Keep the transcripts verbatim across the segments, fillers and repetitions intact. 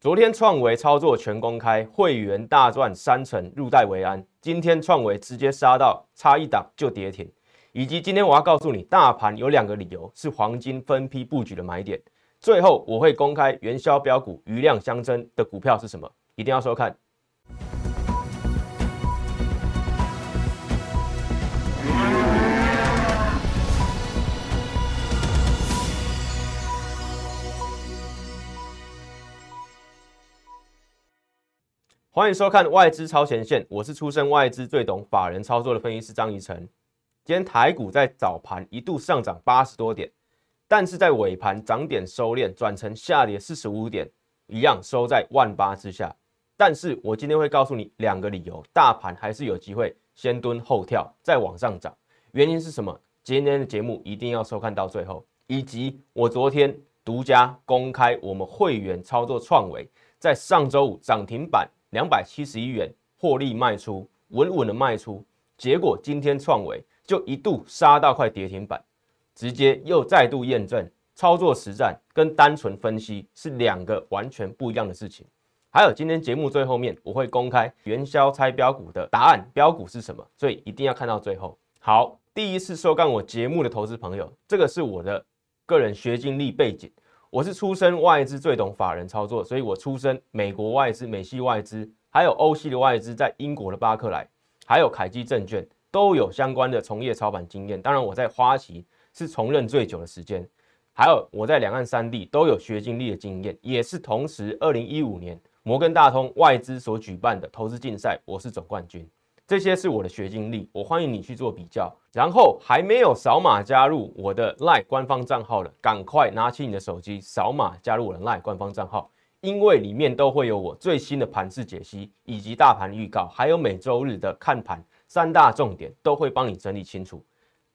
昨天创维操作全公开，会员大赚三成，入袋为安。今天创维直接杀到差一档就跌停，以及今天我要告诉你，大盘有两个理由是黄金分批布局的买点。最后我会公开元宵标股余量相争的股票是什么，一定要收看。 欢迎收看外资超前线，我是出身外资最懂法人操作的分析师张怡成。今天台股在早盘一度上涨八十多点，但是在尾盘涨点收敛，转成下跌四十五点，一样收在万八之下。但是我今天会告诉你两个理由，大盘还是有机会先蹲后跳，再往上涨。原因是什么？今天的节目一定要收看到最后，以及我昨天独家公开我们会员操作创维，在上周五涨停板。 两百七十一元获利卖出，稳稳的卖出，结果今天创维就一度杀到快跌停板，直接又再度验证操作实战跟单纯分析是两个完全不一样的事情。还有今天节目最后面我会公开元宵猜标股的答案，标股是什么，所以一定要看到最后。好，第一次收看我节目的投资朋友，这个是我的个人学经历背景。 我是出身外资最懂法人操作，所以我出身美国外资、美系外资，还有欧系的外资，在英国的巴克莱，还有凯基证券都有相关的从业操盘经验。当然，我在花旗是从任最久的时间，还有我在两岸三地都有学经历的经验，也是同时二零一五年摩根大通外资所举办的投资竞赛，我是总冠军。这些是我的学经历，我欢迎你去做比较。然后还没有扫码加入我的 LINE 官方账号的，赶快拿起你的手机扫码加入我的 LINE 官方账号，因为里面都会有我最新的盘势解析，以及大盘预告，还有每周日的看盘三大重点都会帮你整理清楚。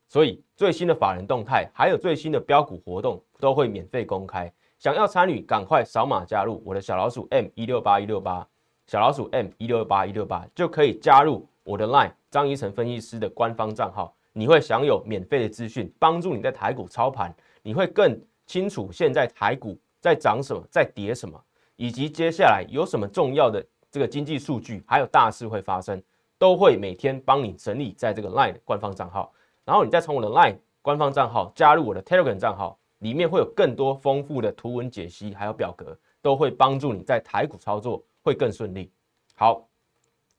所以最新的法人动态，还有最新的标股活动都会免费公开。想要参与，赶快扫码加入我的小老鼠 M 一六八一六八，小老鼠 M 一六八一六八就可以加入我的 LINE 张怡成分析师的官方账号。 你会享有免费的资讯，帮助你在台股操盘，你会更清楚现在台股在涨什么，在跌什么，以及接下来有什么重要的这个经济数据，还有大事会发生，都会每天帮你整理在这个 LINE 官方账号。然后你再从我的 LINE 官方账号加入我的 Telegram 账号，里面会有更多丰富的图文解析，还有表格，都会帮助你在台股操作会更顺利。好，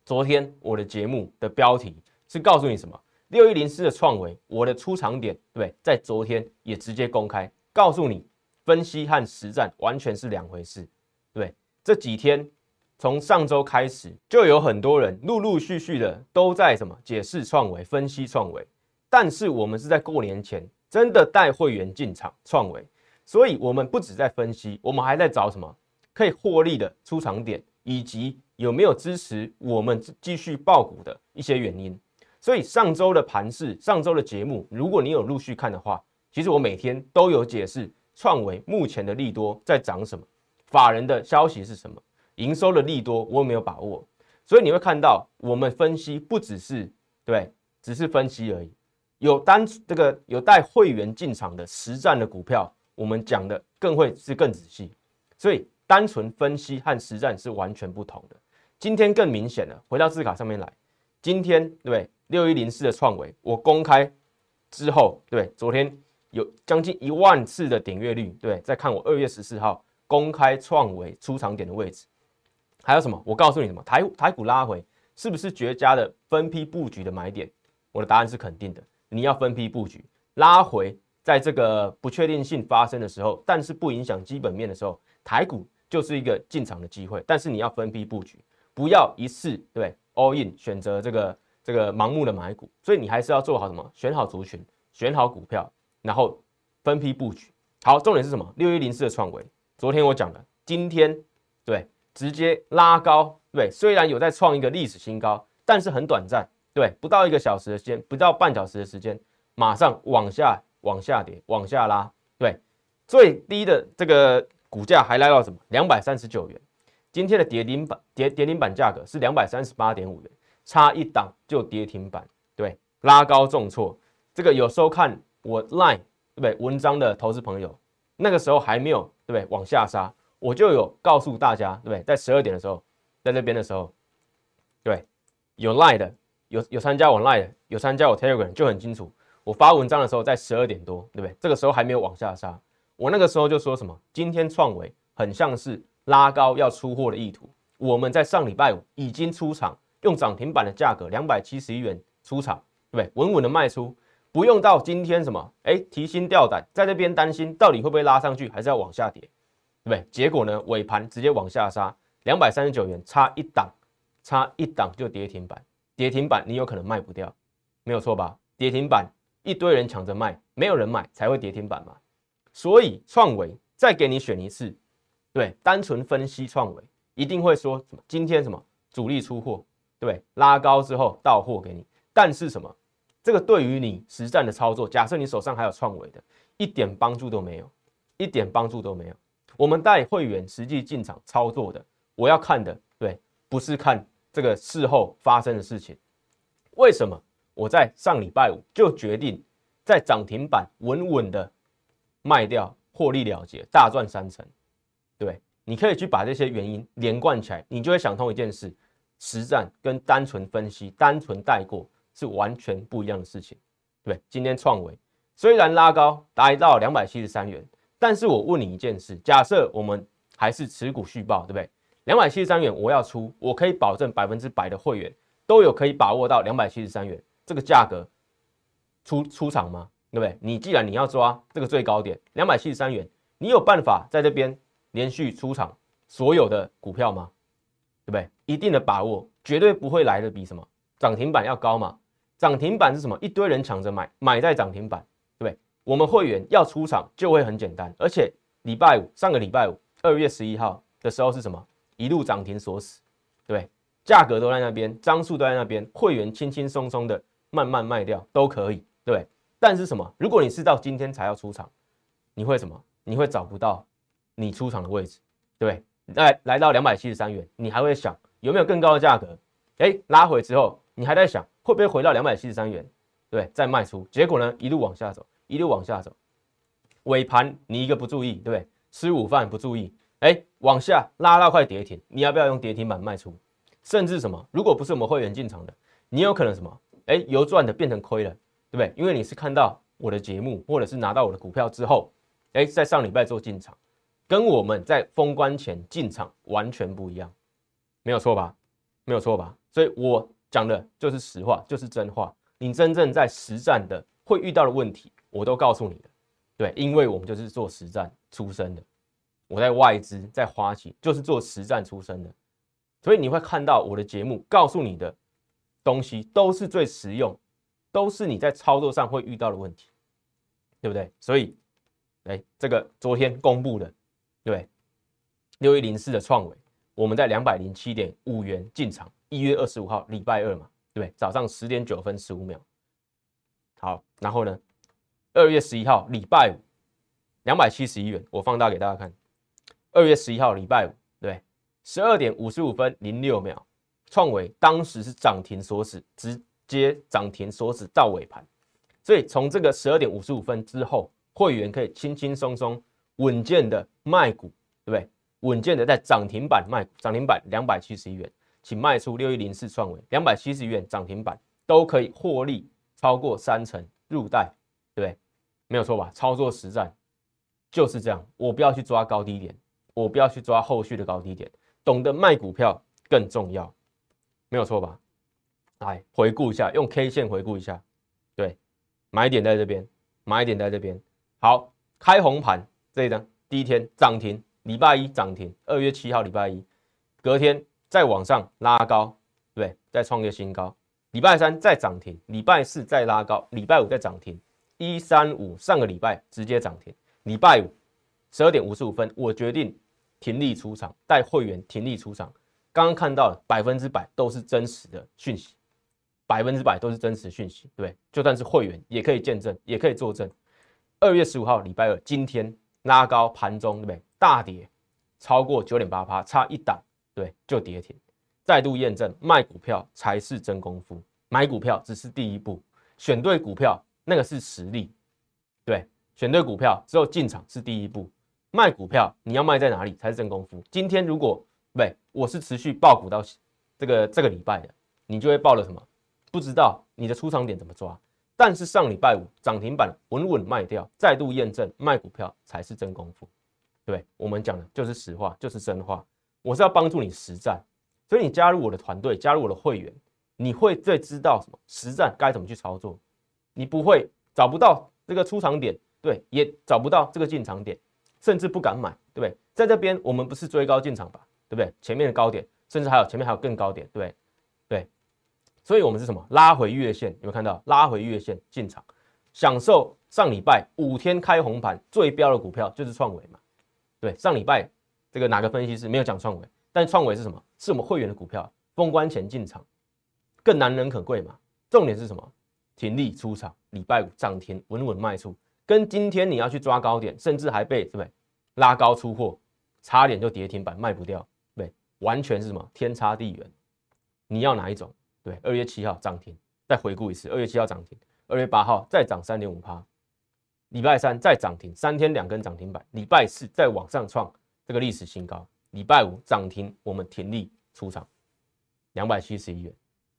昨天我的节目的标题是告诉你什么？ 六一零四的创维，我的出场点对，在昨天也直接公开告诉你，分析和实战完全是两回事。对，这几天从上周开始，就有很多人陆陆续续的都在什么解释创维、分析创维，但是我们是在过年前真的带会员进场创维，所以我们不只在分析，我们还在找什么可以获利的出场点，以及有没有支持我们继续抱股的一些原因。 所以上周的盘势，上周的节目，如果你有陆续看的话，其实我每天都有解释创维目前的利多在涨什么，法人的消息是什么，营收的利多我有没有把握？所以你会看到我们分析不只是对，只是分析而已，有单这个有带会员进场的实战的股票，我们讲的更会是更仔细。所以单纯分析和实战是完全不同的。今天更明显了，回到字卡上面来，今天对。 六一零四的创维，我公开之后，对，昨天有将近一万次的点阅率，对，再看我二月十四号公开创维出场点的位置，还有什么？我告诉你什么？台台股拉回是不是绝佳的分批布局的买点？我的答案是肯定的，你要分批布局，拉回在这个不确定性发生的时候，但是不影响基本面的时候，台股就是一个进场的机会，但是你要分批布局，不要一次对 all in 选择这个。 这个盲目的买股，所以你还是要做好什么？选好族群，选好股票，然后分批布局。好，重点是什么？ 六一零四的创维，昨天我讲了，今天对直接拉高，对，虽然有在创一个历史新高，但是很短暂，对，不到一个小时的时间，不到半小时的时间，马上往下往下跌，往下拉，对，最低的这个股价还来到什么？ 两百三十九元，今天的跌停板跌跌停板价格是 两百三十八点五元。 差一档就跌停板，对，拉高重挫。这个有时候看我 LINE 对不对文章的投资朋友，那个时候还没有对不对往下杀，我就有告诉大家，对不对？在十二点的时候，在这边的时候，对，有 Line 的，有有参加我 Line 的，有参加我 Telegram 就很清楚。我发文章的时候在十二点多，对不对？这个时候还没有往下杀，我那个时候就说什么，今天创维很像是拉高要出货的意图。我们在上礼拜五已经出场，用涨停板的价格两百七十一元出场，对不对？稳稳的卖出。 不用到今天什么，哎，提心吊胆，在这边担心到底会不会拉上去，还是要往下跌，对不对？结果呢，尾盘直接往下杀， 两百三十九元，差一档，差一档就跌停板，跌停板你有可能卖不掉，没有错吧？跌停板一堆人抢着卖，没有人买才会跌停板嘛。所以创维再给你选一次，对，单纯分析创维一定会说什么？今天什么主力出货，对不对？拉高之后到货给你，但是什么？ 这个对于你实战的操作，假设你手上还有创维的，一点帮助都没有，一点帮助都没有。我们带会员实际进场操作的，我要看的，对，不是看这个事后发生的事情。为什么我在上礼拜五就决定在涨停板稳稳的卖掉，获利了结，大赚三成？对，你可以去把这些原因连贯起来，你就会想通一件事：实战跟单纯分析、单纯带过。 是完全不一样的事情，对不对？今天创维虽然拉高来到两百七十三元，但是我问你一件事：假设我们还是持股续报，对不对？ 两百七十三元我要出，我可以保证百分之百的会员都有可以把握到两百七十三元这个价格出出场吗？对不对？你既然你要抓这个最高点两百七十三元，你有办法在这边连续出场所有的股票吗？对不对？一定的把握，绝对不会来的比什么涨停板要高嘛。 涨停板是什么？一堆人抢着买，买在涨停板，对不对？我们会员要出场就会很简单，而且礼拜五上个礼拜五二月十一号的时候是什么？一路涨停锁死，对不对？价格都在那边，张数都在那边，会员轻轻松松的慢慢卖掉都可以，对不对？但是什么？如果你是到今天才要出场，你会什么？你会找不到你出场的位置，对不对？来来到两百七十三元，你还会想有没有更高的价格？哎，拉回之后你还在想。 会不会回到两百七十三元？对，再卖出，结果呢，一路往下走，一路往下走。尾盘你一个不注意，对不对？吃午饭不注意，哎，往下拉到快跌停，你要不要用跌停板卖出？甚至什么？如果不是我们会员进场的，你有可能什么？哎，由赚的变成亏了，对不对？因为你是看到我的节目，或者是拿到我的股票之后，哎，在上礼拜做进场，跟我们在封关前进场完全不一样，没有错吧？没有错吧？所以我。 讲的就是实话，就是真话。你真正在实战的会遇到的问题，我都告诉你了。对，因为我们就是做实战出身的。我在外资，在花旗，就是做实战出身的。所以你会看到我的节目告诉你的东西，都是最实用，都是你在操作上会遇到的问题，对不对？所以，哎，这个昨天公布的，对， 六一零四的创维，我们在 两百零七点五元进场。 一月二十五号，礼拜二嘛，对不对？早上十点九分十五秒。好，然后呢， 二月十一号，礼拜五， 两百七十一元，我放大给大家看。二月十一号，礼拜五，对， 十二点五十五分零六秒，创维当时是涨停锁死，直接涨停锁死到尾盘。所以从这个十二点五十五分之后，会员可以轻轻松松、稳健的卖股，对不对？稳健的在涨停板卖股，涨停板两百七十一元。 请卖出六一零四创维两百七十元涨停板都可以获利超过三成入袋，对不对？没有错吧？操作实战就是这样，我不要去抓高低点，我不要去抓后续的高低点，懂得卖股票更重要，没有错吧？来回顾一下，用 K 线回顾一下，对，买点在这边，买点在这边。好，开红盘这一张，第一天涨停，礼拜一涨停， 二月七号礼拜一，隔天。 再往上拉高，对不对？再创一个新高。礼拜三再涨停，礼拜四再拉高，礼拜五再涨停。一三五上个礼拜直接涨停，礼拜五十二点五十五分，我决定停利出场，带会员停利出场。刚刚看到了百分之百都是真实的讯息，百分之百都是真实讯息，对不对？就算是会员也可以见证，也可以作证。二月十五号礼拜二，今天拉高盘中，对不对？大跌超过九点八趴，差一档。 对，就跌停，再度验证卖股票才是真功夫，买股票只是第一步，选对股票那个是实力，对，选对股票之后进场是第一步，卖股票你要卖在哪里才是真功夫。今天如果对，我是持续抱股到这个这个礼拜的，你就会抱了什么？不知道你的出场点怎么抓。但是上礼拜五涨停板稳稳卖掉，再度验证卖股票才是真功夫。对，我们讲的就是实话，就是真话。我是要帮助你实战，所以你加入我的团队，加入我的会员，你会最知道什么实战该怎么去操作。你不会找不到这个出场点，对，也找不到这个进场点，甚至不敢买，对不对？在这边我们不是追高进场吧？对不对？前面的高点，甚至还有前面还有更高点，对不对？对，所以我们是什么？拉回月线，有没有看到？拉回月线进场，享受上礼拜五天开红盘最标的股票就是创维嘛？对，上礼拜这个哪个分析师没有讲创维？但创维是什么？是我们会员的股票，封关前进场，更难能可贵嘛。重点是什么？停利出场，礼拜五涨停稳稳卖出，跟今天你要去抓高点，甚至还被对不对拉高出货，差点就跌停板卖不掉。完全是什么天差地远，你要哪一种？对，二月七号涨停，再回顾一次，二月七号涨停，二月八号再涨 百分之三点五， 礼拜三再涨停，三天两根涨停板，礼拜四再往上创这个历史新高，礼拜五涨停，我们停利出场两百七十一元，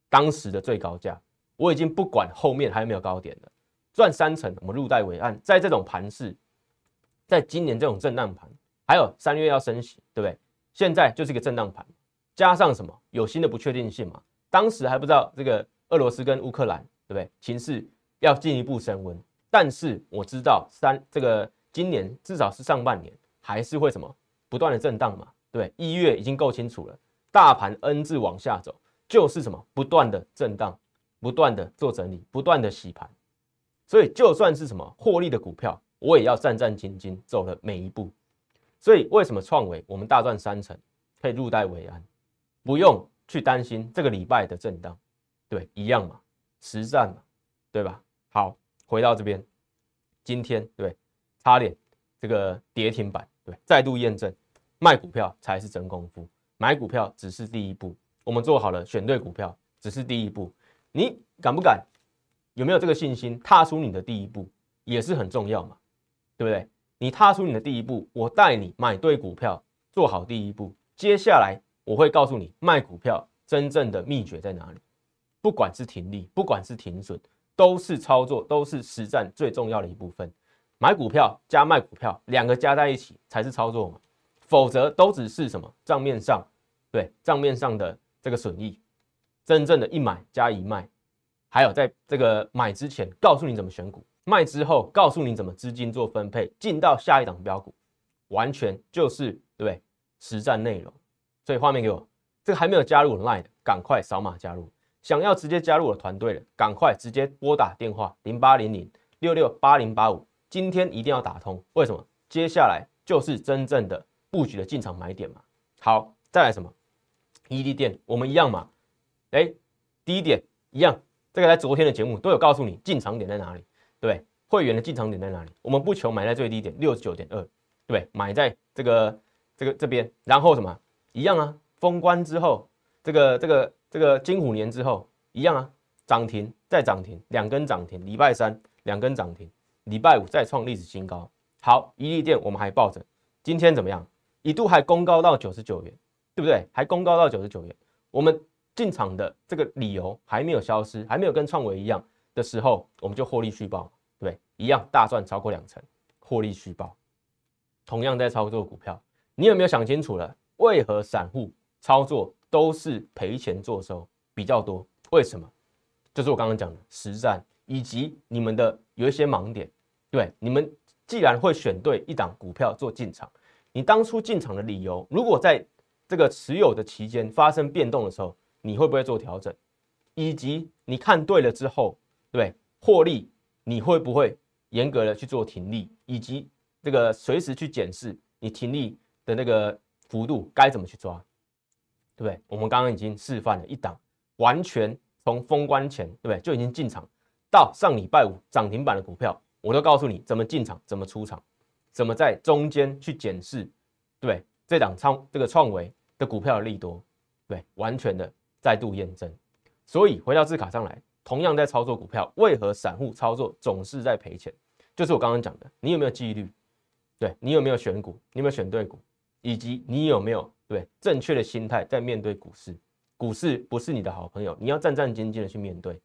当时的最高价，我已经不管后面还有没有高点了，赚三成，我们入袋为安。在这种盘势，在今年这种震荡盘，还有三月要升息，对不对？现在就是一个震荡盘，加上什么有新的不确定性嘛？当时还不知道这个俄罗斯跟乌克兰，对不对？情势要进一步升温，但是我知道三这个今年至少是上半年还是会什么不断的震荡嘛，对不对？一月已经够清楚了，大盘 N 字往下走，就是什么不断的震荡，不断的做整理，不断的洗盘，所以就算是什么获利的股票，我也要战战兢兢走了每一步。所以为什么创维我们大赚三成，可以入袋为安，不用去担心这个礼拜的震荡，对，一样嘛，实战嘛，对吧？好，回到这边，今天对，差点这个跌停板，对，再度验证卖股票才是真功夫，买股票只是第一步，我们做好了选对股票只是第一步，你敢不敢，有没有这个信心踏出你的第一步也是很重要嘛，对不对？你踏出你的第一步，我带你买对股票，做好第一步。接下来我会告诉你卖股票真正的秘诀在哪里。不管是停利，不管是停损，都是操作，都是实战最重要的一部分。买股票加卖股票，两个加在一起才是操作嘛，否则都只是什么账面上对账面上的这个损益。真正的一买加一卖，还有在这个买之前告诉你怎么选股。卖之后，告诉你怎么资金做分配，进到下一档标股，完全就是对不对？实战内容。所以画面给我，这个还没有加入我的 LINE 的，赶快扫码加入。想要直接加入我的团队的，赶快直接拨打电话零八零零六六八零八五，今天一定要打通。为什么？接下来就是真正的布局的进场买点嘛。好，再来什么？伊利电，我们一样嘛。哎，第一点一样，这个在昨天的节目都有告诉你进场点在哪里。对，会员的进场点在哪里？我们不求买在最低点 六十九点二， 对，买在这个这个这边，然后什么一样啊？封关之后，这个这个这个金虎年之后一样啊，涨停再涨停，两根涨停，礼拜三两根涨停，礼拜五再创历史新高。好，一利电我们还抱着，今天怎么样？一度还攻高到九十九元，对不对？还攻高到九十九元，我们进场的这个理由还没有消失，还没有跟创维一样的时候，我们就获利续报，对，一样大赚超过两成，获利续报。同样在操作股票，你有没有想清楚了？为何散户操作都是赔钱做收比较多？为什么？就是我刚刚讲的实战，以及你们的有一些盲点。对，你们既然会选对一档股票做进场，你当初进场的理由，如果在这个持有的期间发生变动的时候，你会不会做调整？以及你看对了之后，对，获利你会不会严格的去做停利，以及这个随时去检视你停利的那个幅度该怎么去抓，对不对？我们刚刚已经示范了一档，完全从封关前，对不对，就已经进场到上礼拜五涨停板的股票，我都告诉你怎么进场，怎么出场，怎么在中间去检视，对不对？这档创这个创维的股票的利多，对，完全的再度验证。所以回到字卡上来。同样在操作股票，为何散户操作总是在赔钱？就是我刚刚讲的，你有没有纪律？对你有没有选股，你有没有选对股，以及你有没有对正确的心态在面对股市。股市不是你的好朋友，你要战战兢兢的去面对。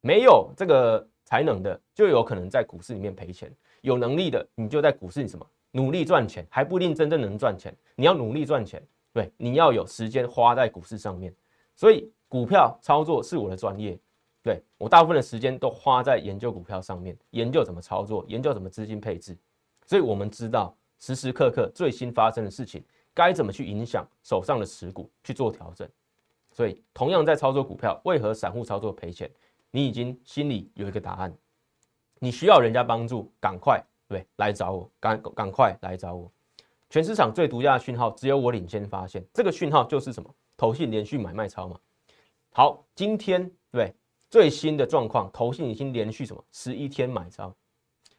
没有这个才能的，就有可能在股市里面赔钱；有能力的，你就在股市里什么努力赚钱，还不一定真正能赚钱。你要努力赚钱，对，你要有时间花在股市上面。所以股票操作是我的专业，对，我大部分的时间都花在研究股票上面，研究怎么操作，研究怎么资金配置。所以我们知道时时刻刻最新发生的事情，该怎么去影响手上的持股去做调整。所以同样在操作股票，为何散户操作赔钱？你已经心里有一个答案，你需要人家帮助，赶快对来找我，赶赶快来找我。全市场最独家的讯号，只有我领先发现。这个讯号就是什么？投信连续买卖超嘛。好，今天对最新的状况，投信已经连续什么十一天买超，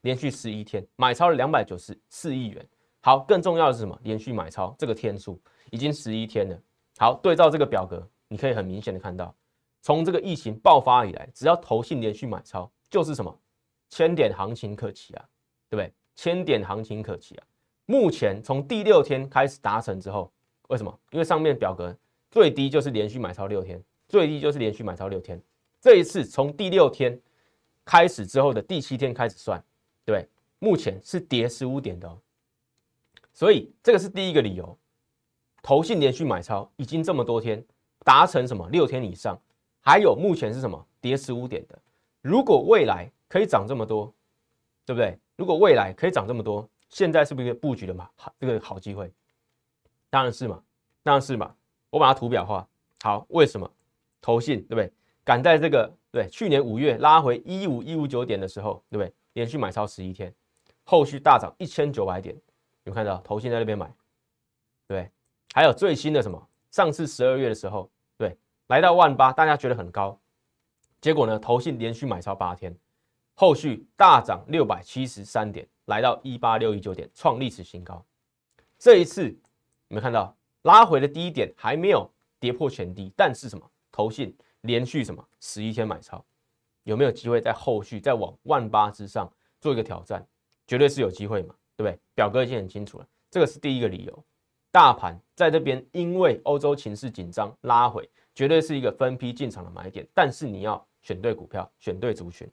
连续十一天买超了两百九十四亿元。好，更重要的是什么？连续买超这个天数已经十一天了。好，对照这个表格，你可以很明显的看到。从这个疫情爆发以来，只要投信连续买超，就是什么千点行情可期啊，对不对？千点行情可期啊！目前从第六天开始达成之后，为什么？因为上面表格最低就是连续买超六天，最低就是连续买超六天。这一次从第六天开始之后的第七天开始算，对不对？目前是跌十五点的哦，所以这个是第一个理由。投信连续买超已经这么多天，达成什么六天以上。还有目前是什么跌十五点的，如果未来可以涨这么多，对不对？如果未来可以涨这么多，现在是不是一个布局的嘛？这个好机会，当然是嘛，当然是嘛。我把它图表化，好，为什么投信对不对？赶在这个对去年五月拉回一五一五九点的时候，对不对？连续买超十一天，后续大涨一千九百点，有看到投信在那边买，对不对？还有最新的什么？上次十二月的时候。来到万八，大家觉得很高，结果呢，投信连续买超八天，后续大涨六百七十三点，来到一八六一九点，创历史新高。这一次你们看到拉回的低点还没有跌破前低，但是什么？投信连续什么十一天买超，有没有机会在后续再往万八之上做一个挑战？绝对是有机会嘛，对不对？表格已经很清楚了，这个是第一个理由。大盘在这边因为欧洲情势紧张拉回。绝对是一个分批进场的买点，但是你要选对股票，选对族群。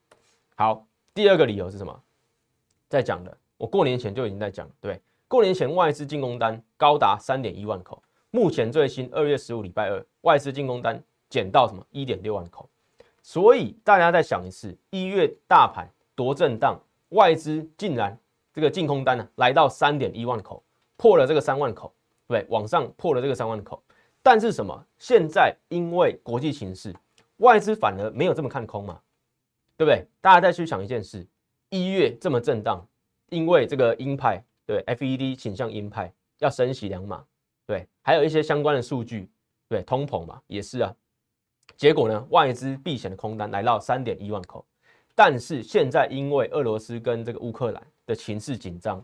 好，第二个理由是什么？在讲的，我过年前就已经在讲，对，过年前外资进攻单高达 三点一 万口，目前最新二月十五礼拜二外资进攻单减到什么 一点六 万口，所以大家再想一次，一月大盘多震荡，外资竟然这个进空单呢、啊、来到 三点一 万口，破了这个三万口，对，往上破了这个三万口。但是什么？现在因为国际形势，外资反而没有这么看空嘛，对不对？大家再去想一件事：一月这么震荡，因为这个鹰派对 F E D 倾向鹰派要升息两码，对，还有一些相关的数据，对，通膨嘛也是啊。结果呢，外资避险的空单来到 三点一 万口，但是现在因为俄罗斯跟这个乌克兰的情势紧张，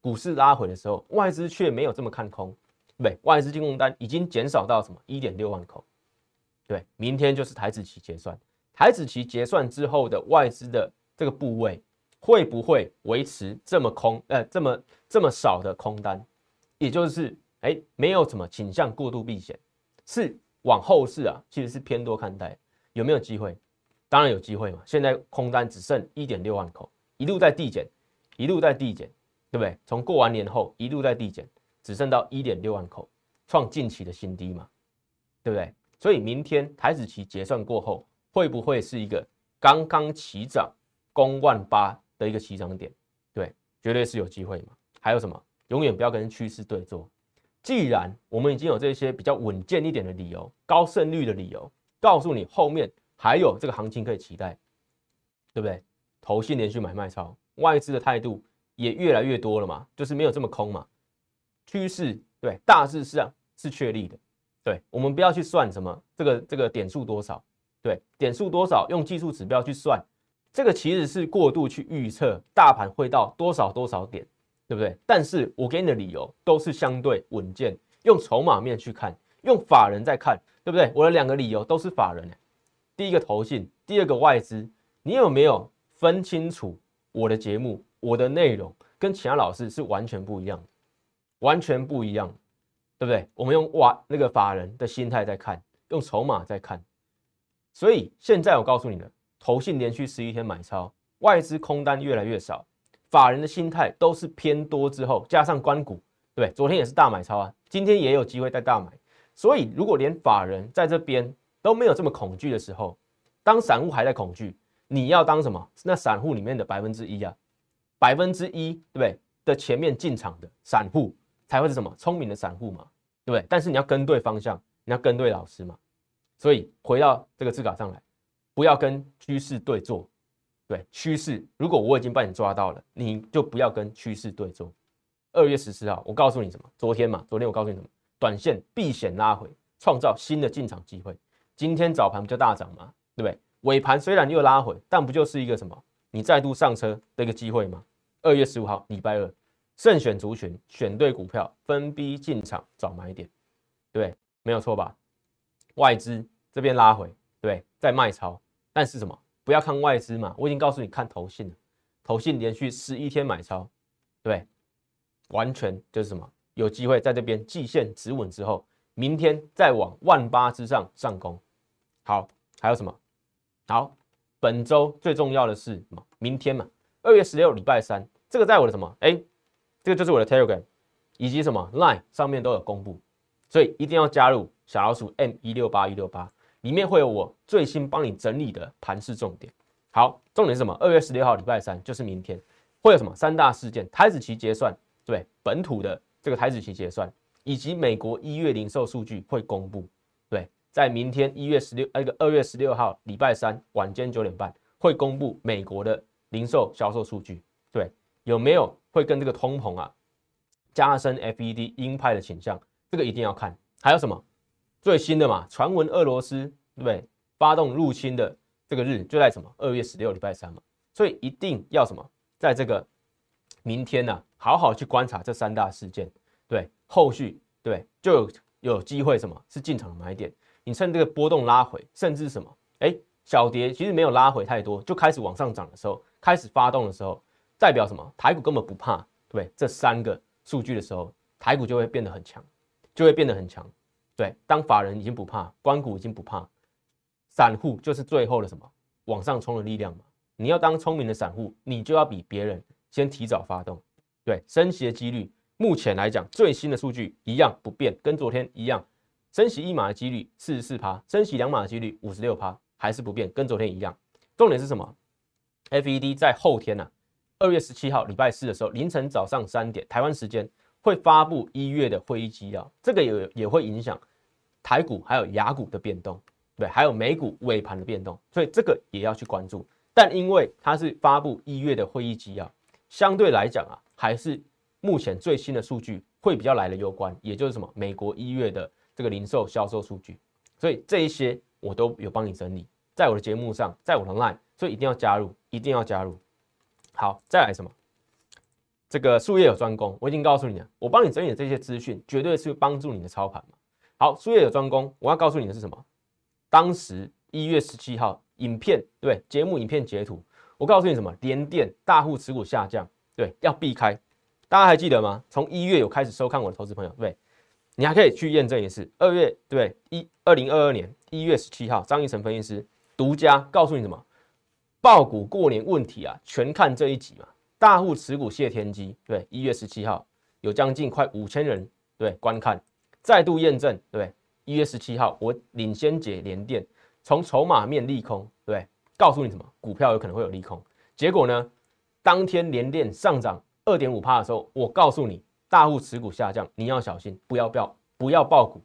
股市拉回的时候，外资却没有这么看空。对，外资进攻单已经减少到什么 一点六 万口，对，明天就是台指期结算，台指期结算之后的外资的这个部位会不会维持这么空，呃，这么这么少的空单，也就是哎，没有什么倾向过度避险，是往后市啊，其实是偏多看待，有没有机会？当然有机会嘛，现在空单只剩 一点六 万口，一路在递减，一路在递减，对不对？从过完年后一路在递减。只剩到 一点六 万口，创近期的新低嘛，对不对？所以明天台指期结算过后，会不会是一个刚刚起涨攻万八的一个起涨点？对，绝对是有机会嘛。还有什么？永远不要跟趋势对坐。既然我们已经有这些比较稳健一点的理由、高胜率的理由，告诉你后面还有这个行情可以期待，对不对？投信连续买卖超，外资的态度也越来越多了嘛，就是没有这么空嘛。趋势对大致上是确立的，对我们不要去算什么这个这个点数多少，对点数多少用技术指标去算，这个其实是过度去预测大盘会到多少多少点，对不对？但是我给你的理由都是相对稳健，用筹码面去看，用法人在看，对不对？我的两个理由都是法人，第一个投信，第二个外资，你有没有分清楚我的节目、我的内容跟其他老师是完全不一样的，完全不一样，对不对？我们用哇那个法人的心态在看，用筹码在看，所以现在我告诉你了，投信连续十一天买超，外资空单越来越少，法人的心态都是偏多之后，加上官股，对不对？昨天也是大买超啊，今天也有机会再大买，所以如果连法人在这边都没有这么恐惧的时候，当散户还在恐惧，你要当什么？那散户里面的百分之一啊，百分之一，对不对？的前面进场的散户才会是什么？聪明的散户嘛，对不对？但是你要跟对方向，你要跟对老师嘛。所以回到这个字卡上来，不要跟趋势对坐。对，趋势，如果我已经把你抓到了，你就不要跟趋势对坐。二月十四号，我告诉你什么？昨天嘛，昨天我告诉你什么？短线避险拉回，创造新的进场机会。今天早盘不就大涨嘛，对不对？尾盘虽然又拉回，但不就是一个什么？你再度上车的一个机会吗？二月十五号，礼拜二，慎选族群，选对股票，分批进场找买点，对不对？没有错吧？外资这边拉回，对不对？在卖超，但是什么？不要看外资嘛，我已经告诉你看投信了，投信连续十一天买超，对不对？完全就是什么？有机会在这边季线止稳之后，明天再往万八之上上攻。好，还有什么？好，本周最重要的是什么？明天嘛，二月十六礼拜三，这个在我的什么？哎，这个就是我的 Telegram 以及什么 Line 上面都有公布，所以一定要加入小老鼠 M 一六八一六八，里面会有我最新帮你整理的盘势重点。好，重点是什么？二月十六号礼拜三就是明天会有什么三大事件？台指期结算，对，本土的这个台指期结算，以及美国一月零售数据会公布，对。在明天一月十六，那个二月十六号礼拜三晚间九点半会公布美国的零售销售数据，对，有没有会跟这个通膨啊加深 F E D 鹰派的倾向，这个一定要看。还有什么最新的嘛？传闻俄罗斯对不对发动入侵的这个日就在什么二月十六礼拜三嘛，所以一定要什么在这个明天啊好好去观察这三大事件，对，后续对就有有机会什么是进场的买点。你趁这个波动拉回，甚至什么，哎，小跌其实没有拉回太多，就开始往上涨的时候，开始发动的时候，代表什么？台股根本不怕，对不对？这三个数据的时候，台股就会变得很强，就会变得很强。对，当法人已经不怕，官股已经不怕，散户就是最后的什么？往上冲的力量嘛。你要当聪明的散户，你就要比别人先提早发动。对，升息的几率，目前来讲最新的数据一样不变，跟昨天一样。升息一码的几率 百分之四十四， 升息两码的几率 百分之五十六， 还是不变，跟昨天一样。重点是什么？ F E D 在后天啊二月十七号礼拜四的时候凌晨早上三点台湾时间会发布一月的会议纪要，这个 也, 也会影响台股还有亚股的变动，对，还有美股尾盘的变动，所以这个也要去关注。但因为它是发布一月的会议纪要，相对来讲啊还是目前最新的数据会比较来的攸关，也就是什么美国一月的这个零售销售数据，所以这一些我都有帮你整理在我的节目上，在我的 LINE， 所以一定要加入，一定要加入。好，再来什么？这个术业有专攻，我已经告诉你了，我帮你整理的这些资讯绝对是帮助你的操盘嘛。好，术业有专攻，我要告诉你的是什么？当时一月十七号影片，对，节目影片截图，我告诉你什么？联电大户持股下降，对，要避开，大家还记得吗？从一月有开始收看我的投资朋友，对。你还可以去验证一次，二月对一二零二二年一月十七号，张一成分析师独家告诉你什么？爆股过年问题啊，全看这一集嘛。大户持股谢天机，对，一月十七号有将近快五千人对观看，再度验证对一月十七号我领先解联电，从筹码面利空，对，告诉你什么股票有可能会有利空。结果呢，当天联电上涨二点五趴的时候，我告诉你。大户持股下降，你要小心，不要不要不要爆股，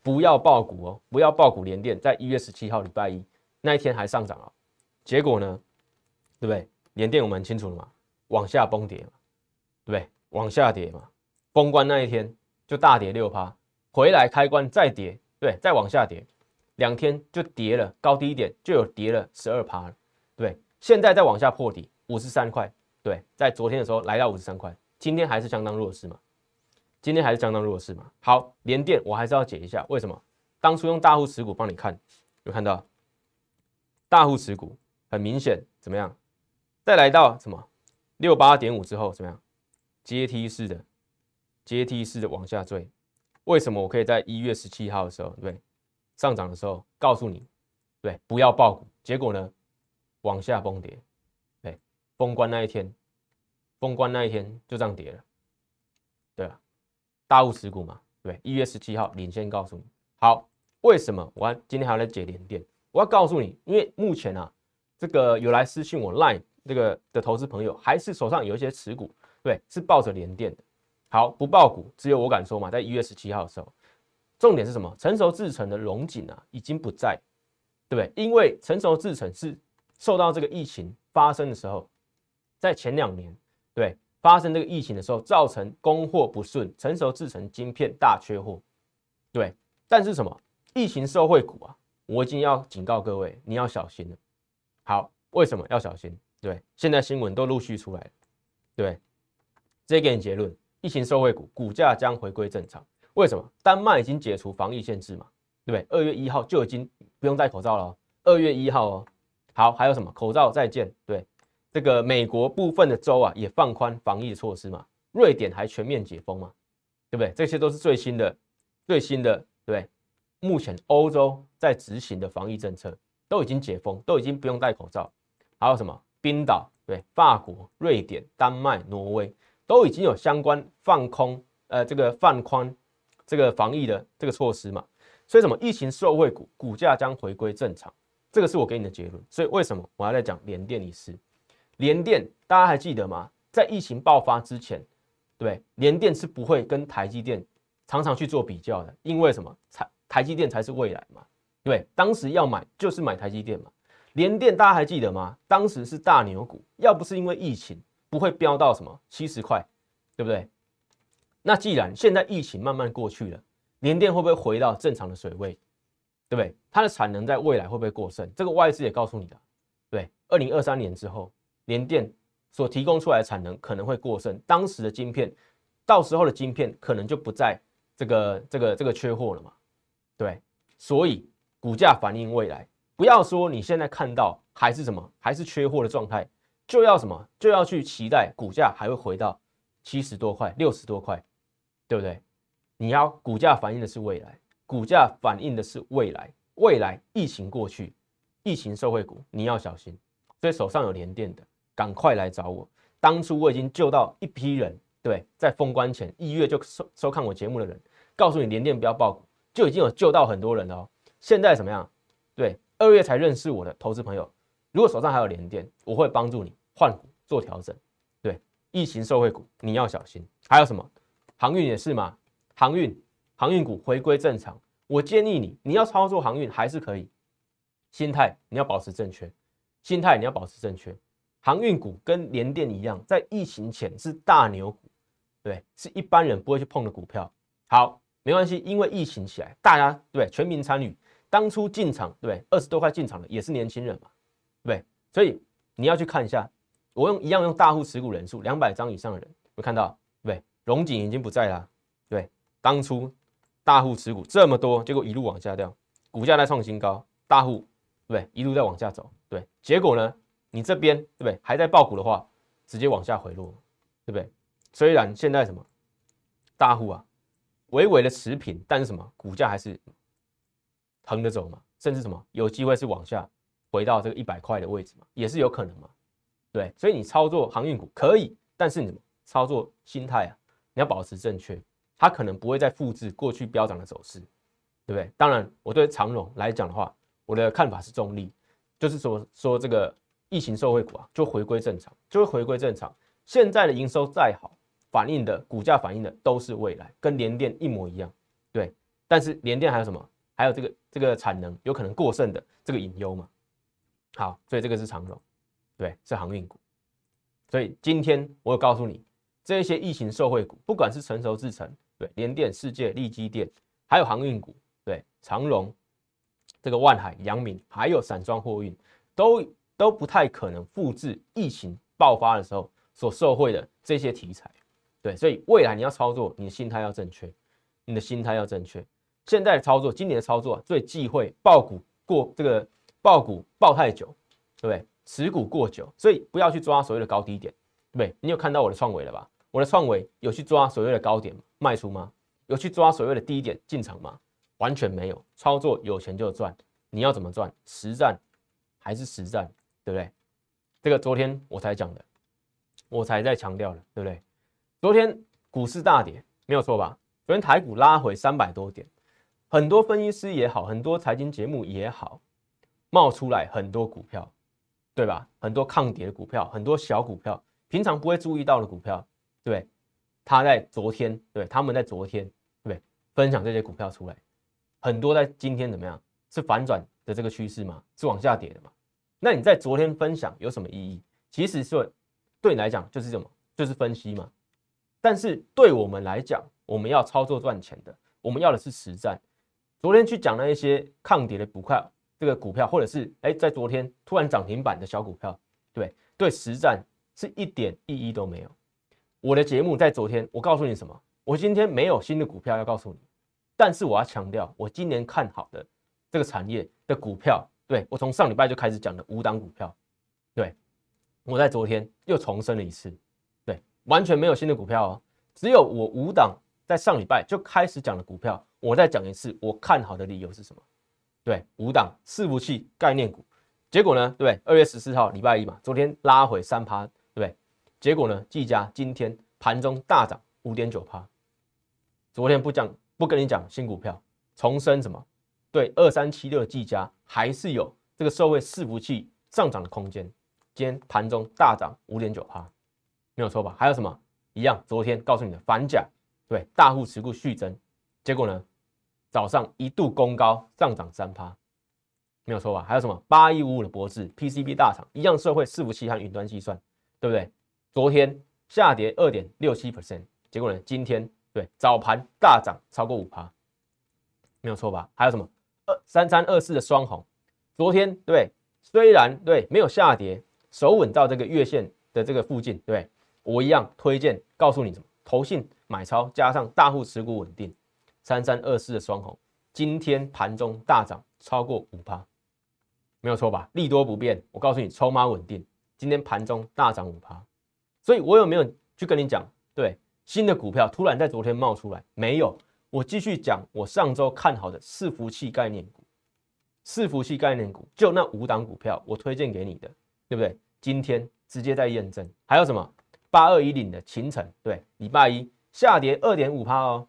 不要爆股哦，不要爆股。联电在一月十七号礼拜一那一天还上涨了，结果呢，对不对？联电我们很清楚了嘛，往下崩跌嘛，对不对？往下跌嘛，封关那一天就大跌 百分之六， 回来开关再跌，对，再往下跌，两天就跌了，高低一点就有跌了 百分之十二 了，对，现在再往下破底五十三块，对，在昨天的时候来到五十三块。今天还是相当弱势嘛？今天还是相当弱势嘛？好，联电我还是要解一下，为什么？当初用大户持股帮你看，有看到大户持股很明显怎么样？再来到什么 百分之六十八点五 之后怎么样？阶梯式的、阶梯式的往下坠。为什么我可以在一月十七号的时候，对，上涨的时候告诉你，对，不要抱股，结果呢，往下崩跌，对，封关那一天，封关那一天就这样跌了，对啊，大户持股嘛，对， 一月十七号领先告诉你。好，为什么我今天还要来解联电？我要告诉你，因为目前啊，这个有来私讯我 LINE 这个的投资朋友，还是手上有一些持股，对，是抱着联电的。好，不爆股，只有我敢说嘛，在一月十七号的时候，重点是什么？成熟制程的荣景啊，已经不在，对不对？因为成熟制程是受到这个疫情发生的时候，在前两年，对，发生这个疫情的时候，造成供货不顺，成熟制程晶片大缺货，对。但是什么？疫情受惠股啊，我已经要警告各位，你要小心了。好，为什么要小心？对，现在新闻都陆续出来了，对，直接给你结论。疫情受惠股股价将回归正常，为什么？丹麦已经解除防疫限制嘛，对不对？二月一号就已经不用戴口罩了、哦、二月一号哦。好，还有什么？口罩再见，对，这个美国部分的州啊也放宽防疫措施嘛，瑞典还全面解封嘛，对不对？这些都是最新的、最新的，对不对？目前欧洲在执行的防疫政策都已经解封，都已经不用戴口罩。还有什么？冰岛、对，法国、瑞典、丹麦、挪威。都已经有相关放空，呃，这个放宽这个防疫的这个措施嘛，所以什么疫情受惠股股价将回归正常，这个是我给你的结论。所以为什么我还在讲联电一事？联电大家还记得吗？在疫情爆发之前，对，联电是不会跟台积电常常去做比较的，因为什么？台台积电才是未来嘛，对，当时要买就是买台积电嘛。联电大家还记得吗？当时是大牛股，要不是因为疫情。不会飙到什么七十块，对不对？那既然现在疫情慢慢过去了，联电会不会回到正常的水位，对不对？它的产能在未来会不会过剩？这个外资也告诉你的，对，二零二三年之后，联电所提供出来的产能可能会过剩，当时的晶片，到时候的晶片可能就不再这个这个这个缺货了嘛，对，所以股价反映未来，不要说你现在看到还是什么，还是缺货的状态。就要什么？就要去期待股价还会回到七十多块、六十多块，对不对？你要股价反映的是未来，股价反映的是未来，未来疫情过去，疫情受惠股你要小心。所以手上有联电的，赶快来找我。当初我已经救到一批人，对，在封关前一月就收收看我节目的人，告诉你联电不要抱股，就已经有救到很多人了哦。现在怎么样？对，二月才认识我的投资朋友。如果手上还有联电，我会帮助你换股做调整。对，疫情受惠股你要小心。还有什么？航运也是嘛，航运航运股回归正常，我建议你，你要操作航运还是可以，心态你要保持正确，心态你要保持正确。航运股跟联电一样，在疫情前是大牛股，对，是一般人不会去碰的股票。好，没关系，因为疫情起来，大家对全民参与，当初进场对二十多块进场的也是年轻人嘛。对，所以你要去看一下，我用一样用大户持股人数两百张以上的人，会看到，对，荣景已经不在啦、啊。对，当初大户持股这么多，结果一路往下掉，股价在创新高，大户对一路在往下走，对，结果呢，你这边对不对还在抱股的话，直接往下回落，对不对？虽然现在什么大户啊，微微的持平，但是什么股价还是横着走嘛，甚至什么有机会是往下。回到这个一百块的位置嘛，也是有可能嘛，对，所以你操作航运股可以，但是你操作心态啊，你要保持正确，它可能不会再复制过去飙涨的走势，对不对？当然，我对长荣来讲的话，我的看法是中立，就是说说这个疫情受惠股啊，就回归正常，就会回归正常。现在的营收再好，反映的股价反映的都是未来，跟联电一模一样，对。但是联电还有什么？还有这个这个产能有可能过剩的这个隐忧嘛？好，所以这个是长荣，对，是航运股。所以今天我有告诉你，这些疫情受惠股，不管是成熟制程，对，联电、世界、力基电，还有航运股，对，长荣、这个万海、阳明，还有散装货运，都都不太可能复制疫情爆发的时候所受惠的这些题材，对，所以未来你要操作，你的心态要正确，你的心态要正确。现在的操作，今年的操作、啊、最忌讳爆股过这个。爆股爆太久，对不对？持股过久，所以不要去抓所谓的高低点，对不对？你有看到我的创维了吧？我的创维有去抓所谓的高点卖出吗？有去抓所谓的低点进场吗？完全没有。操作有钱就赚，你要怎么赚？实战还是实战，对不对？这个昨天我才讲的，我才在强调了，对不对？昨天股市大跌，没有错吧？昨天台股拉回三百多点，很多分析师也好，很多财经节目也好，冒出来很多股票，对吧？很多抗跌的股票，很多小股票，平常不会注意到的股票，对，他在昨天，对，他们在昨天，对，分享这些股票出来，很多在今天怎么样？是反转的这个趋势吗？是往下跌的吗？那你在昨天分享有什么意义？其实是对你来讲就是什么？就是分析嘛。但是对我们来讲，我们要操作赚钱的，我们要的是实战。昨天去讲了一些抗跌的股票，这个股票或者是哎在昨天突然涨停板的小股票，对对，实战是一点意义都没有。我的节目在昨天，我告诉你什么？我今天没有新的股票要告诉你，但是我要强调，我今年看好的这个产业的股票。对，我从上礼拜就开始讲的五档股票，对，我在昨天又重申了一次，对，完全没有新的股票哦，只有我五档在上礼拜就开始讲的股票，我再讲一次，我看好的理由是什么？对，五档伺服器概念股，结果呢，对，二月十四号礼拜一嘛，昨天拉回三趴，对，结果呢，技嘉今天盘中大涨五点九趴，昨天不讲，不跟你讲新股票，重申什么？对，二三七六的技嘉还是有这个受惠伺服器上涨的空间。今天盘中大涨 百分之五点九， 没有错吧？还有什么一样？昨天告诉你的反甲，对，大户持股续增，结果呢，早上一度攻高上涨 百分之三， 没有错吧？还有什么八一五五的博智 P C B 大厂，一样受惠伺服器和云端计算，对不对？昨天下跌 百分之二点六七， 结果呢，今天对早盘大涨超过 百分之五， 没有错吧？还有什么？三三二四的双红，昨天对虽然对没有下跌，手稳到这个月线的这个附近，对我一样推荐告诉你什么？投信买超加上大户持股稳定，三三二四的双红今天盘中大涨超过 百分之五， 没有错吧？利多不变，我告诉你筹码稳定，今天盘中大涨 百分之五， 所以我有没有去跟你讲对新的股票突然在昨天冒出来？没有。我继续讲，我上周看好的伺服器概念股，伺服器概念股就那五档股票，我推荐给你的，对不对？今天直接在验证。还有什么八二一零的勤诚，对，礼拜一下跌 百分之二点五 哦，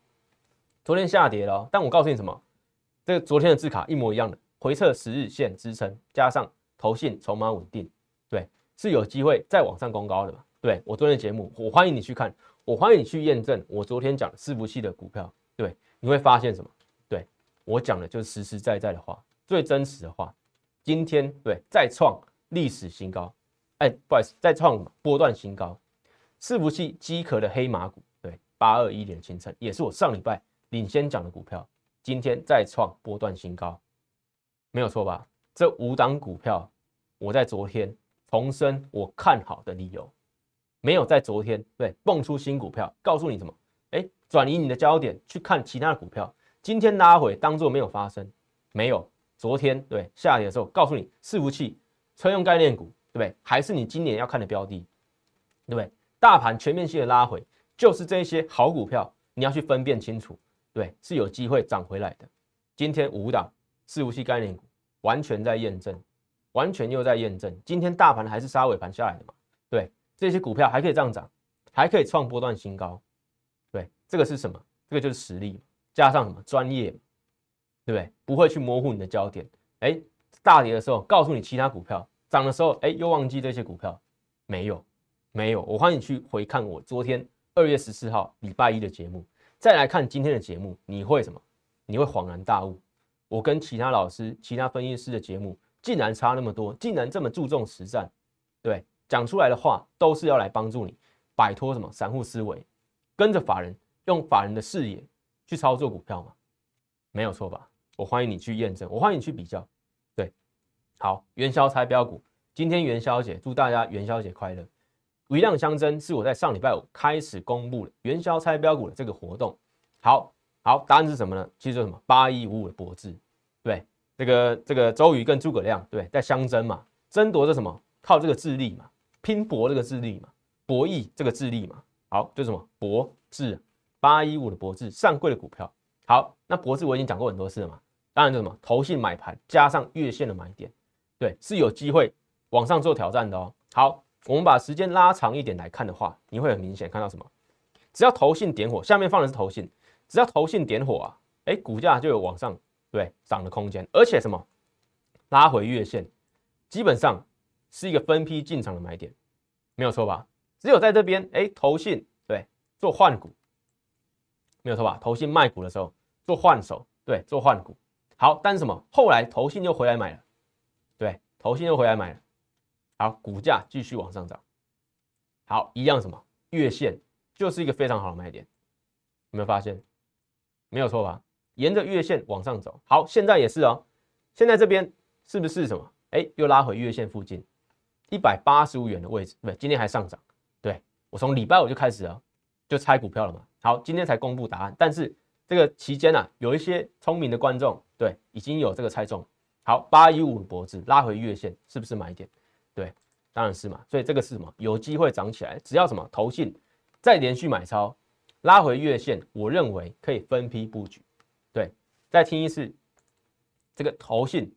昨天下跌了、哦，但我告诉你什么？这个昨天的字卡一模一样的，回测十日线支撑，加上投信筹码稳定，对，是有机会再往上攻高的嘛？对，我昨天的节目，我欢迎你去看，我欢迎你去验证我昨天讲的伺服器的股票。对，你会发现什么？对，我讲的就是实实在在的话，最真实的话。今天对再创历史新高，哎，不好意思，再创波段新高。伺服器机壳的黑马股，对，八二一零勤诚也是我上礼拜领先讲的股票，今天再创波段新高，没有错吧？这五档股票，我在昨天重申我看好的理由，没有在昨天对蹦出新股票，告诉你什么？哎，转移你的焦点去看其他的股票，今天拉回当作没有发生，没有。昨天对下跌的时候，告诉你伺服器、车用概念股，对不对？还是你今年要看的标的，对不对？大盘全面性的拉回，就是这些好股票，你要去分辨清楚，对，是有机会涨回来的。今天五档伺服器概念股完全在验证，完全又在验证。今天大盘还是杀尾盘下来的嘛？对，这些股票还可以这样涨，还可以创波段新高。这个是什么？这个就是实力加上什么专业，对不对？不会去模糊你的焦点。哎，大跌的时候告诉你其他股票，涨的时候哎又忘记这些股票，没有，没有。我欢迎你去回看我昨天二月十四号礼拜一的节目，再来看今天的节目，你会什么？你会恍然大悟。我跟其他老师、其他分析师的节目竟然差那么多，竟然这么注重实战，对，讲出来的话都是要来帮助你摆脱什么散户思维，跟着法人。用法人的视野去操作股票嘛，没有错吧？我欢迎你去验证，我欢迎你去比较。对，好，元宵猜标股，今天元宵节，祝大家元宵节快乐。余量相争是我在上礼拜五开始公布的元宵猜标股的这个活动。好好，答案是什么呢？其实就是什么八一五五的博智，对，这个这个周瑜跟诸葛亮对在相争嘛，争夺着什么？靠这个智力嘛，拼搏这个智力嘛，博弈这个智力嘛。好，就是什么博智八一五的博智，上柜的股票。好，那博智我已经讲过很多次了嘛，当然就是什么投信买盘加上月线的买点，对，是有机会往上做挑战的哦。好，我们把时间拉长一点来看的话，你会很明显看到什么？只要投信点火，下面放的是投信，只要投信点火啊，哎，股价就有往上对涨的空间，而且什么拉回月线，基本上是一个分批进场的买点，没有错吧？只有在这边，哎，投信对做换股，没有错吧？投信卖股的时候做换手，对，做换股。好，但是什么？后来投信又回来买了，对，投信又回来买了。好，股价继续往上涨。好，一样什么？月线就是一个非常好的买点，有没有发现？没有错吧？沿着月线往上走。好，现在也是哦。现在这边是不是什么？哎，又拉回月线附近一百八十五元的位置，对，今天还上涨。对，我从礼拜五就开始啊，就猜股票了嘛。好，今天才公布答案，但是这个期间啊，有一些聪明的观众，对，已经有这个猜中。好，八一五的脖子拉回月线，是不是买点？对，当然是嘛。所以这个是什么？有机会涨起来，只要什么投信再连续买超，拉回月线，我认为可以分批布局。对，再听一次，这个投信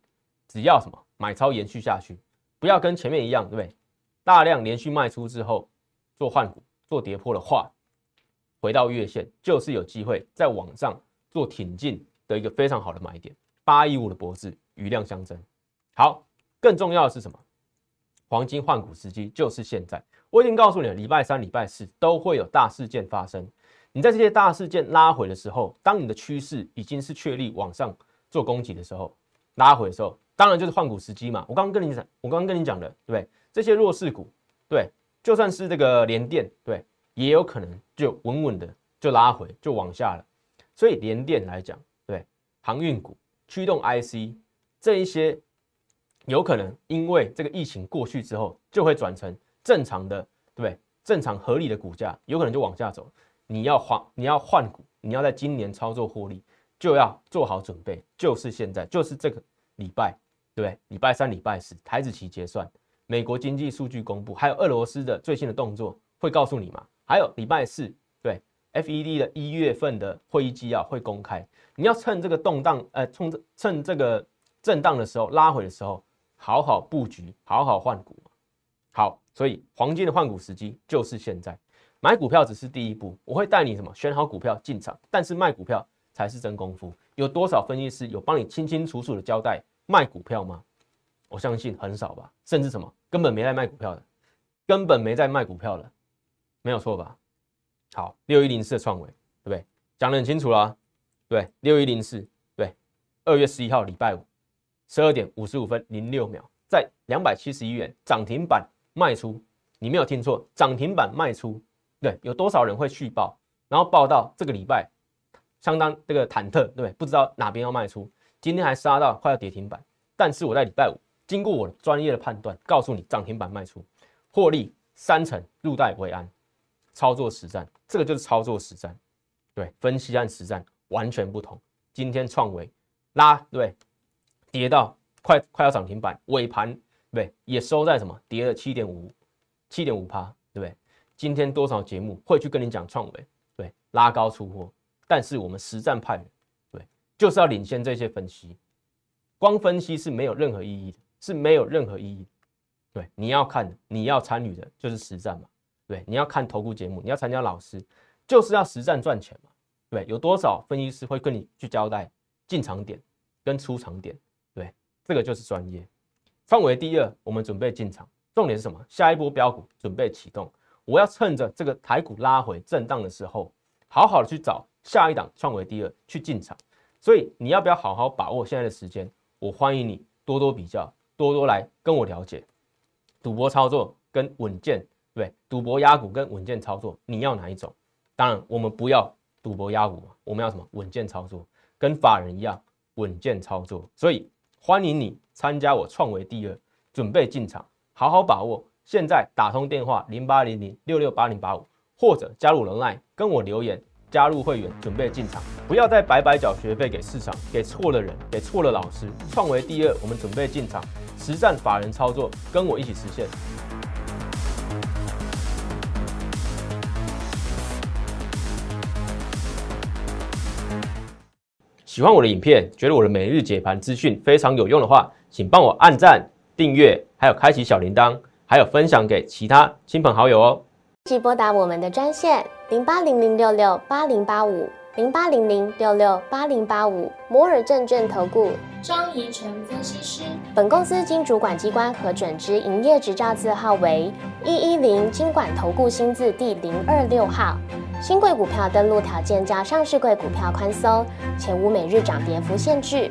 只要什么买超延续下去，不要跟前面一样，对不对？大量连续卖出之后做换股、做跌破的话，回到月线就是有机会再往上做挺进的一个非常好的买点。八一五的脖子余量相争。好，更重要的是什么？黄金换股时机就是现在，我已经告诉你了，礼拜三、礼拜四都会有大事件发生。你在这些大事件拉回的时候，当你的趋势已经是确立往上做攻击的时候，拉回的时候，当然就是换股时机嘛。我刚刚跟你讲，我刚刚跟你讲的，对不对？这些弱势股，对，就算是这个联电，对，也有可能就稳稳的就拉回，就往下了。所以联电来讲，对，航运股、驱动 I C 这一些。有可能因为这个疫情过去之后，就会转成正常的，对不对？正常合理的股价，有可能就往下走。你要换，你要换股，你要在今年操作获利，就要做好准备，就是现在，就是这个礼拜，对不对？礼拜三、礼拜四，台指期结算，美国经济数据公布，还有俄罗斯的最新的动作会告诉你嘛？还有礼拜四，对 F E D 的一月份的会议纪要会公开，你要趁这个动荡，呃，趁趁这个震荡的时候，拉回的时候。好好布局，好好换股。好，所以黄金的换股时机就是现在。买股票只是第一步，我会带你什么选好股票进场，但是卖股票才是真功夫。有多少分析师有帮你清清楚楚的交代卖股票吗？我相信很少吧，甚至什么根本没在卖股票的，根本没在卖股票的，没有错吧？好，六一零四的创惟，对不对？讲得很清楚啦，对，六一零四，对，二月十一号礼拜五。十二点五十五分零六秒，在两百七十一元涨停板卖出，你没有听错，涨停板卖出。对，有多少人会续报，然后报到这个礼拜，相当这个忐忑，对不对？不知道哪边要卖出，今天还杀到快要跌停板，但是我在礼拜五经过我的专业的判断，告诉你涨停板卖出，获利三成，入袋为安，操作实战，这个就是操作实战，对，分析和实战完全不同。今天创惟拉对。跌到快快要涨停板，尾盘对不对？也收在什么？跌了 七点五 七点五 对不对？今天多少节目会去跟你讲创惟对拉高出货，但是我们实战派对就是要领先这些分析，光分析是没有任何意义的，是没有任何意义的。对，你要看的，你要参与的就是实战嘛。对，你要看投顾节目，你要参加老师，就是要实战赚钱嘛。对，有多少分析师会跟你去交代进场点跟出场点？这个就是专业。创惟第二，我们准备进场，重点是什么？下一波标股准备启动，我要趁着这个台股拉回震荡的时候，好好的去找下一档创惟第二去进场。所以你要不要好好把握现在的时间？我欢迎你多多比较，多多来跟我了解赌博操作跟稳健，对不对？赌博压股跟稳健操作，你要哪一种？当然我们不要赌博压股，我们要什么？稳健操作，跟法人一样稳健操作。所以欢迎你参加我创惟第二，准备进场，好好把握。现在打通电话零八零零六六八零八五，或者加入我 LINE 跟我留言，加入会员准备进场，不要再白白缴学费给市场，给错了人，给错了老师。创惟第二，我们准备进场，实战法人操作，跟我一起实现。喜欢我的影片，觉得我的每日解盘资讯非常有用的话，请帮我按赞、订阅，还有开启小铃铛，还有分享给其他亲朋好友哦。即拨打我们的专线零八零零六六八零八五零八零零六六八零八五摩尔证券投顾张怡诚分析师。本公司经主管机关核准之营业执照字号为一一零金管投顾新字第零二六号。新贵股票登录条件较上市贵股票宽松，且无每日涨跌幅限制。